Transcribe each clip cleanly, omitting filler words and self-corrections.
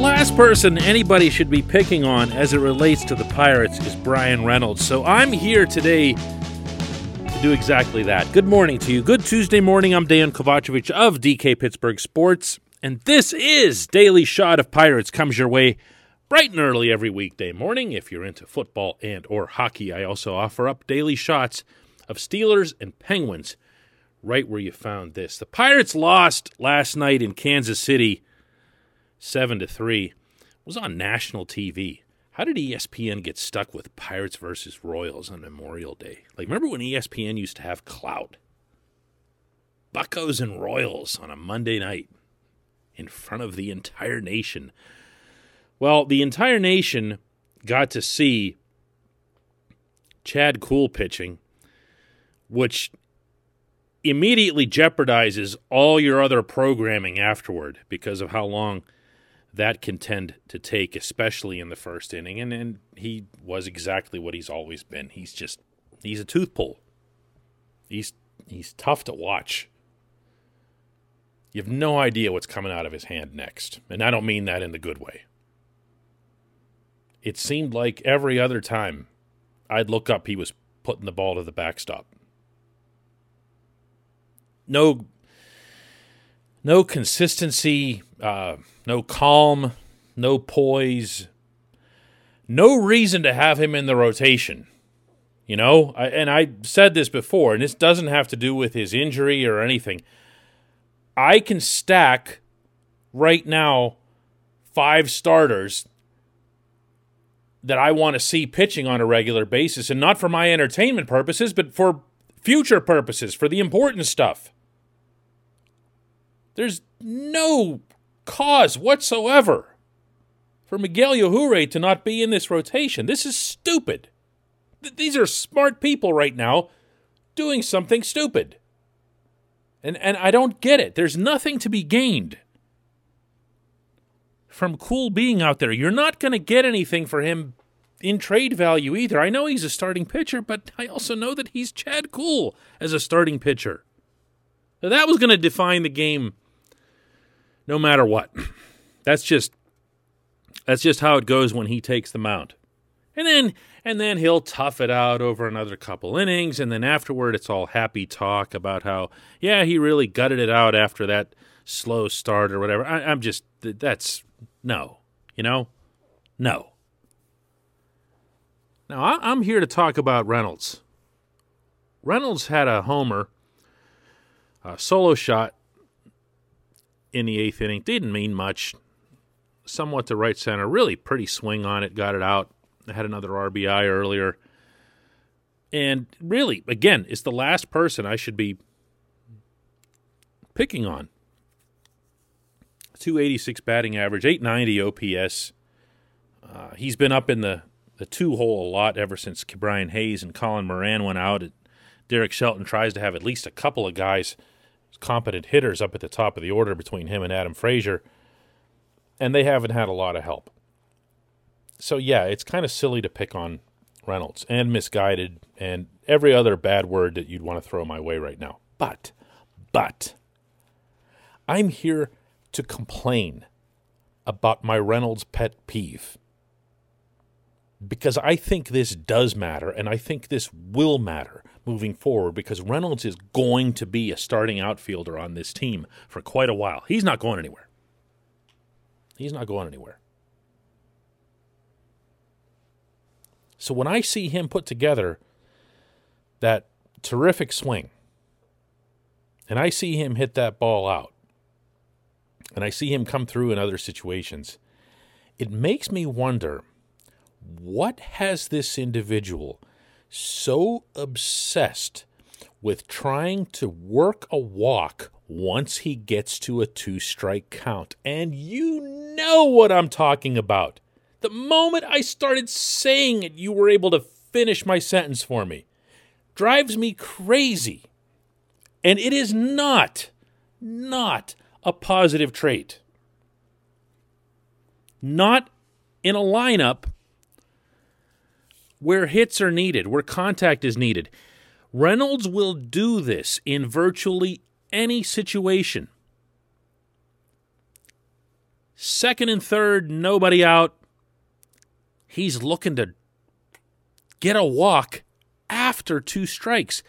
last person anybody should be picking on as it relates to the Pirates is Brian Reynolds. So I'm here today to do exactly that. Good morning to you. Good Tuesday morning. I'm Dan Kovacevic of DK Pittsburgh Sports, and this is Daily Shot of Pirates. Comes your way bright and early every weekday morning if you're into football and or hockey. I also offer up daily shots of Steelers and Penguins right where you found this. The Pirates lost last night in Kansas City 7-3. It was on national TV. How did ESPN get stuck with Pirates versus Royals on Memorial Day? Like, remember when ESPN used to have clout? Buccos and Royals on a Monday night in front of the entire nation. Well, the entire nation got to see Chad Kuhl pitching, which immediately jeopardizes all your other programming afterward because of how long that can tend to take, especially in the first inning. And he was exactly what he's always been. He's a tooth pull. He's tough to watch. You have no idea what's coming out of his hand next. And I don't mean that in the good way. It seemed like every other time I'd look up, he was putting the ball to the backstop. No consistency, no calm, no poise, no reason to have him in the rotation. You know, I said this before, and this doesn't have to do with his injury or anything. I can stack right now 5 starters that I want to see pitching on a regular basis, and not for my entertainment purposes, but for future purposes, for the important stuff. There's no cause whatsoever for Miguel Yajure to not be in this rotation. This is stupid. These are smart people right now doing something stupid. And I don't get it. There's nothing to be gained from Kuhl being out there. You're not going to get anything for him in trade value either. I know he's a starting pitcher, but I also know that he's Chad Kuhl as a starting pitcher. Now, that was going to define the game no matter what. That's just how it goes when he takes the mound. And then he'll tough it out over another couple innings, and then afterward it's all happy talk about how, yeah, he really gutted it out after that slow start or whatever. No. Now, I'm here to talk about Reynolds. Reynolds had a homer, a solo shot in the 8th inning. Didn't mean much. Somewhat to right center. Really pretty swing on it. Got it out. Had another RBI earlier. And really, again, it's the last person I should be picking on. 286 batting average, 890 OPS. He's been up in the two-hole a lot ever since Brian Hayes and Colin Moran went out. Derek Shelton tries to have at least a couple of guys, competent hitters, up at the top of the order between him and Adam Frazier, and they haven't had a lot of help. So, yeah, it's kind of silly to pick on Reynolds and misguided and every other bad word that you'd want to throw my way right now. But, I'm here to complain about my Reynolds pet peeve, because I think this does matter, and I think this will matter moving forward, because Reynolds is going to be a starting outfielder on this team for quite a while. He's not going anywhere. So when I see him put together that terrific swing, and I see him hit that ball out, and I see him come through in other situations, it makes me wonder, what has this individual so obsessed with trying to work a walk once he gets to a 2-strike count? And you know what I'm talking about. The moment I started saying it, you were able to finish my sentence for me. Drives me crazy. And it is not a positive trait. Not in a lineup where hits are needed, where contact is needed. Reynolds will do this in virtually any situation. Second and third, nobody out. He's looking to get a walk after two strikes.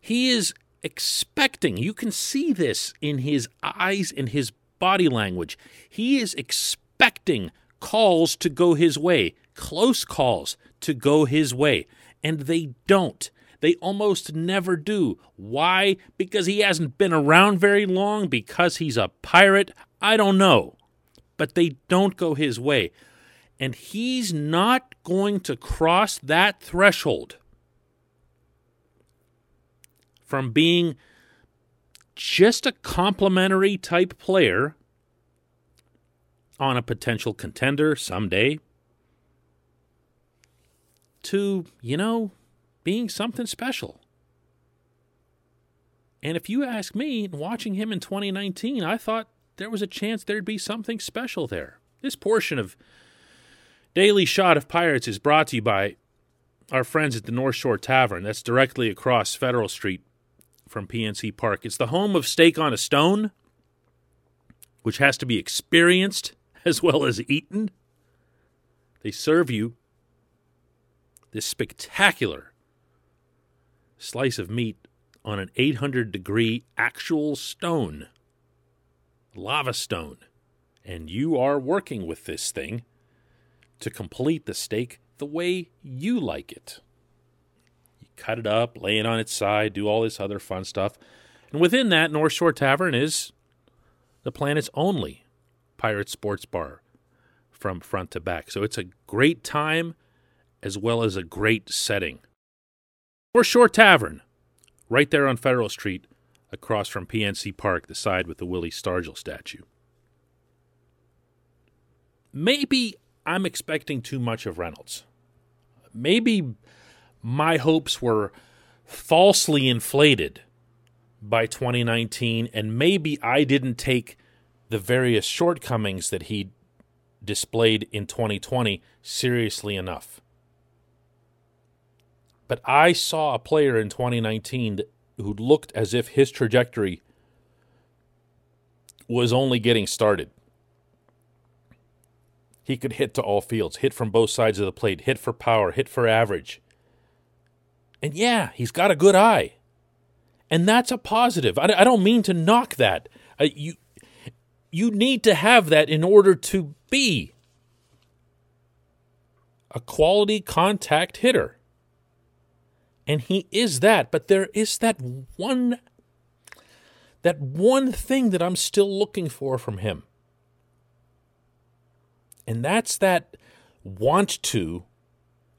He is expecting, you can see this in his eyes and his body language, he is expecting calls to go his way, close calls to go his way, and they don't. They almost never do. Why? Because he hasn't been around very long, because he's a pirate? I don't know. But they don't go his way. And he's not going to cross that threshold from being just a complimentary type player on a potential contender someday to, you know, being something special. And if you ask me, watching him in 2019, I thought there was a chance there'd be something special there. This portion of Daily Shot of Pirates is brought to you by our friends at the North Shore Tavern. That's directly across Federal Street from PNC Park. It's the home of Steak on a Stone, which has to be experienced as well as eaten. They serve you this spectacular slice of meat on an 800-degree actual stone, lava stone, and you are working with this thing to complete the steak the way you like it. You cut it up, lay it on its side, do all this other fun stuff. And within that, North Shore Tavern is the planet's only pirate sports bar from front to back. So it's a great time as well as a great setting. North Shore Tavern, right there on Federal Street, across from PNC Park, the side with the Willie Stargell statue. Maybe I'm expecting too much of Reynolds. Maybe my hopes were falsely inflated by 2019, and maybe I didn't take the various shortcomings that he displayed in 2020 seriously enough. But I saw a player in 2019 who looked as if his trajectory was only getting started. He could hit to all fields, hit from both sides of the plate, hit for power, hit for average. And yeah, he's got a good eye. And that's a positive. I don't mean to knock that. You need to have that in order to be a quality contact hitter. And he is that. But there is that one thing that I'm still looking for from him. And that's that want to,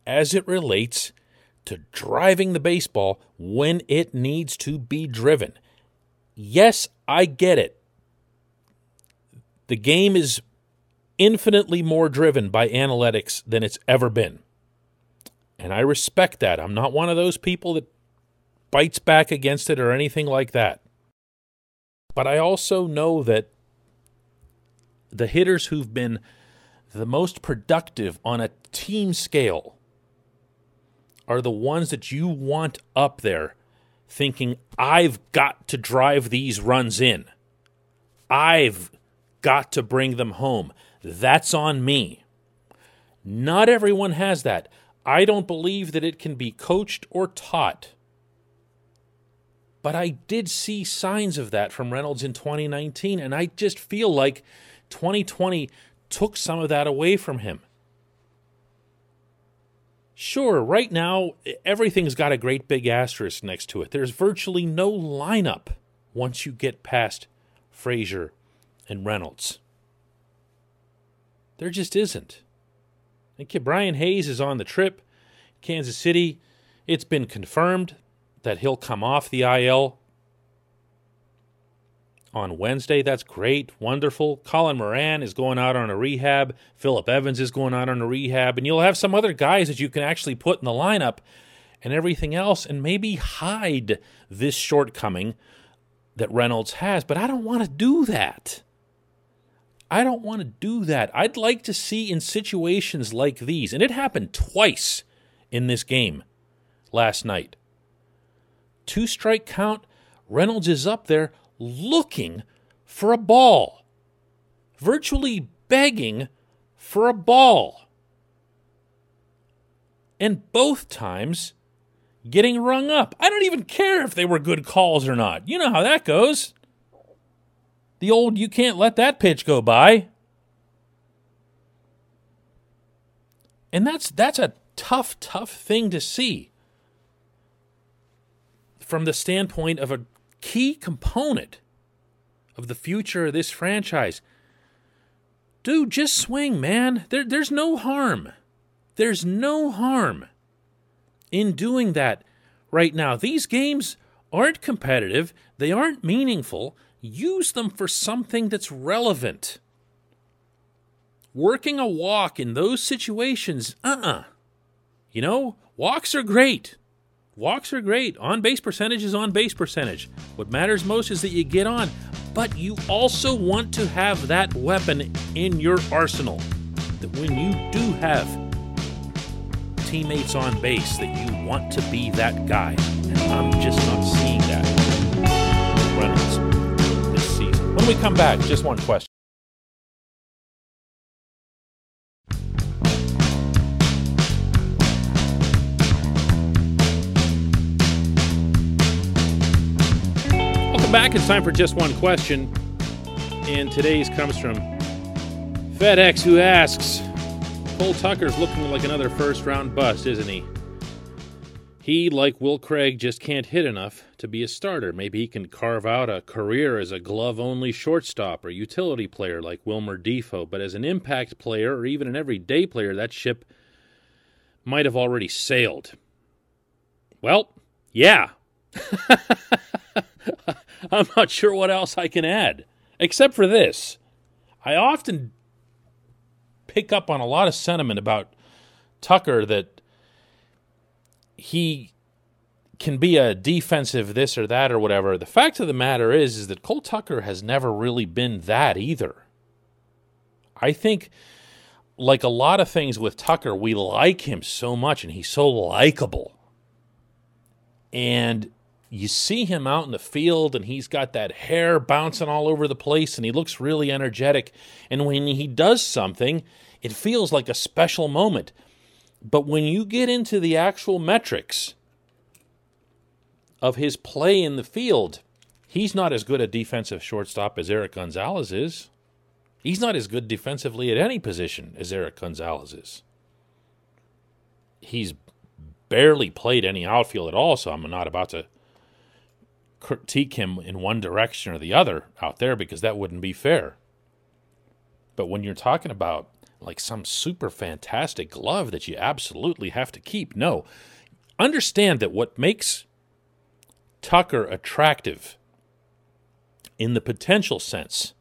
as it relates to driving the baseball when it needs to be driven. Yes, I get it. The game is infinitely more driven by analytics than it's ever been. And I respect that. I'm not one of those people that bites back against it or anything like that. But I also know that the hitters who've been the most productive on a team scale are the ones that you want up there thinking, I've got to drive these runs in. I've got to bring them home. That's on me. Not everyone has that. I don't believe that it can be coached or taught. But I did see signs of that from Reynolds in 2019, and I just feel like 2020 took some of that away from him. Sure, right now, everything's got a great big asterisk next to it. There's virtually no lineup once you get past Frazier and Reynolds. There just isn't. Brian Hayes is on the trip. Kansas City, it's been confirmed that he'll come off the IL on Wednesday. That's great, wonderful. Colin Moran is going out on a rehab. Phillip Evans is going out on a rehab. And you'll have some other guys that you can actually put in the lineup and everything else and maybe hide this shortcoming that Reynolds has. But I don't want to do that. I'd like to see in situations like these, and it happened twice in this game last night. 2-strike count, Reynolds is up there looking for a ball. Virtually begging for a ball. And both times, getting rung up. I don't even care if they were good calls or not. You know how that goes. The old, you can't let that pitch go by. And that's a tough, tough thing to see from the standpoint of a key component of the future of this franchise. Dude, just swing, man. There's no harm. There's no harm in doing that right now. These games aren't competitive. They aren't meaningful. Use them for something that's relevant. Working a walk in those situations, You know, walks are great. Walks are great. On-base percentage is on-base percentage. What matters most is that you get on. But you also want to have that weapon in your arsenal, that when you do have teammates on base, that you want to be that guy. And I'm just not seeing that with Reynolds this season. When we come back, just one question. Welcome back. It's time for Just One Question. And today's comes from FedEx, who asks, Cole Tucker's looking like another first-round bust, isn't he? He, like Will Craig, just can't hit enough to be a starter. Maybe he can carve out a career as a glove-only shortstop or utility player like Wilmer Defoe, but as an impact player or even an everyday player, that ship might have already sailed. Well, yeah. I'm not sure what else I can add, except for this. I often pick up on a lot of sentiment about Tucker that he can be a defensive this or that or whatever. The fact of the matter is that Cole Tucker has never really been that either. I think, like a lot of things with Tucker, we like him so much and he's so likable. And you see him out in the field, and he's got that hair bouncing all over the place, and he looks really energetic. And when he does something, it feels like a special moment. But when you get into the actual metrics of his play in the field, he's not as good a defensive shortstop as Eric Gonzalez is. He's not as good defensively at any position as Eric Gonzalez is. He's barely played any outfield at all, so I'm not about to critique him in one direction or the other out there, because that wouldn't be fair. But when you're talking about like some super fantastic glove that you absolutely have to keep, no. Understand that what makes Tucker attractive in the potential sense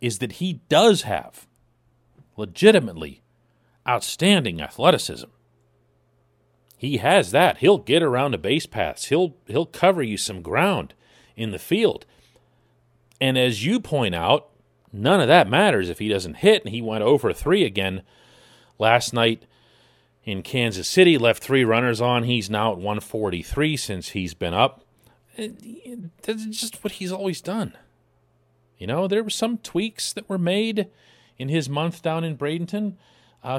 is that he does have legitimately outstanding athleticism. He has that. He'll get around the base paths. He'll cover you some ground in the field. And as you point out, none of that matters if he doesn't hit. And he went 0-for-3 again last night in Kansas City, left 3 runners on. He's now at 143 since he's been up. That's just what he's always done. You know, there were some tweaks that were made in his month down in Bradenton.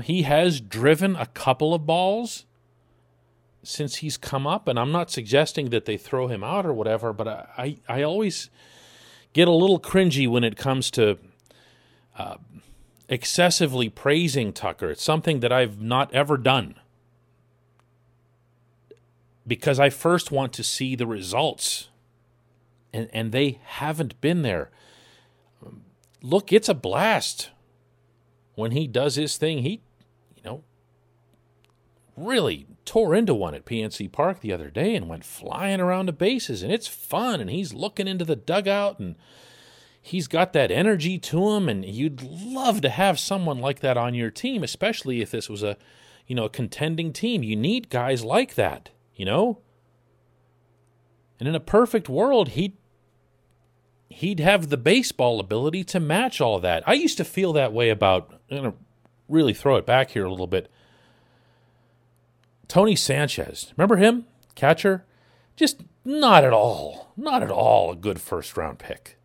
He has driven a couple of balls since he's come up, and I'm not suggesting that they throw him out or whatever, but I always get a little cringy when it comes to excessively praising Tucker. It's something that I've not ever done, because I first want to see the results, and they haven't been there. Look, it's a blast when he does his thing. He, you know, really tore into one at PNC Park the other day and went flying around the bases, and it's fun, and he's looking into the dugout, and he's got that energy to him, and you'd love to have someone like that on your team, especially if this was a, you know, a contending team. You need guys like that, you know? And in a perfect world, he'd have the baseball ability to match all of that. I used to feel that way about, I'm going to really throw it back here a little bit, Tony Sanchez, remember him? Catcher? Just not at all a good first-round pick.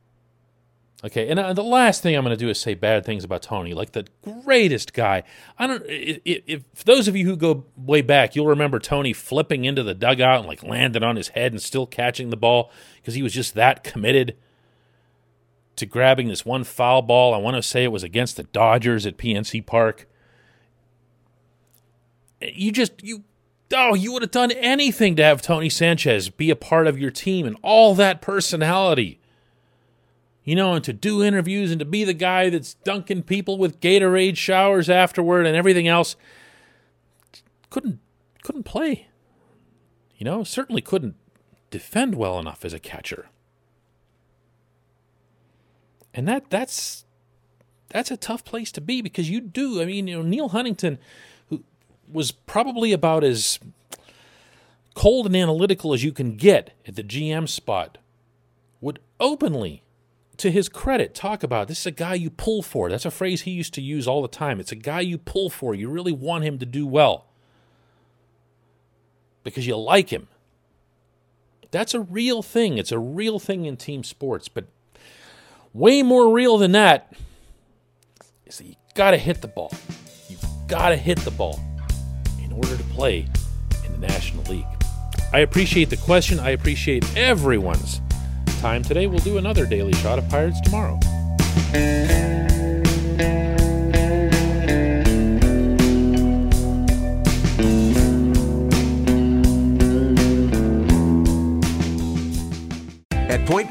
Okay, and the last thing I'm going to do is say bad things about Tony, like the greatest guy. If those of you who go way back, you'll remember Tony flipping into the dugout and like landed on his head and still catching the ball because he was just that committed to grabbing this one foul ball. I want to say it was against the Dodgers at PNC Park. You would have done anything to have Tony Sanchez be a part of your team and all that personality. You know, and to do interviews and to be the guy that's dunking people with Gatorade showers afterward and everything else. Couldn't play. You know, certainly couldn't defend well enough as a catcher. And that's a tough place to be because you do. I mean, you know, Neil Huntington, who was probably about as cold and analytical as you can get at the GM spot, would openly, to his credit, talk about this is a guy you pull for. That's a phrase he used to use all the time. It's a guy you pull for. You really want him to do well because you like him. That's a real thing. It's a real thing in team sports. But way more real than that is that you got to hit the ball. You got to hit the ball in order to play in the National League. I appreciate the question. I appreciate everyone's time today. We'll do another Daily Shot of Pirates tomorrow. At Point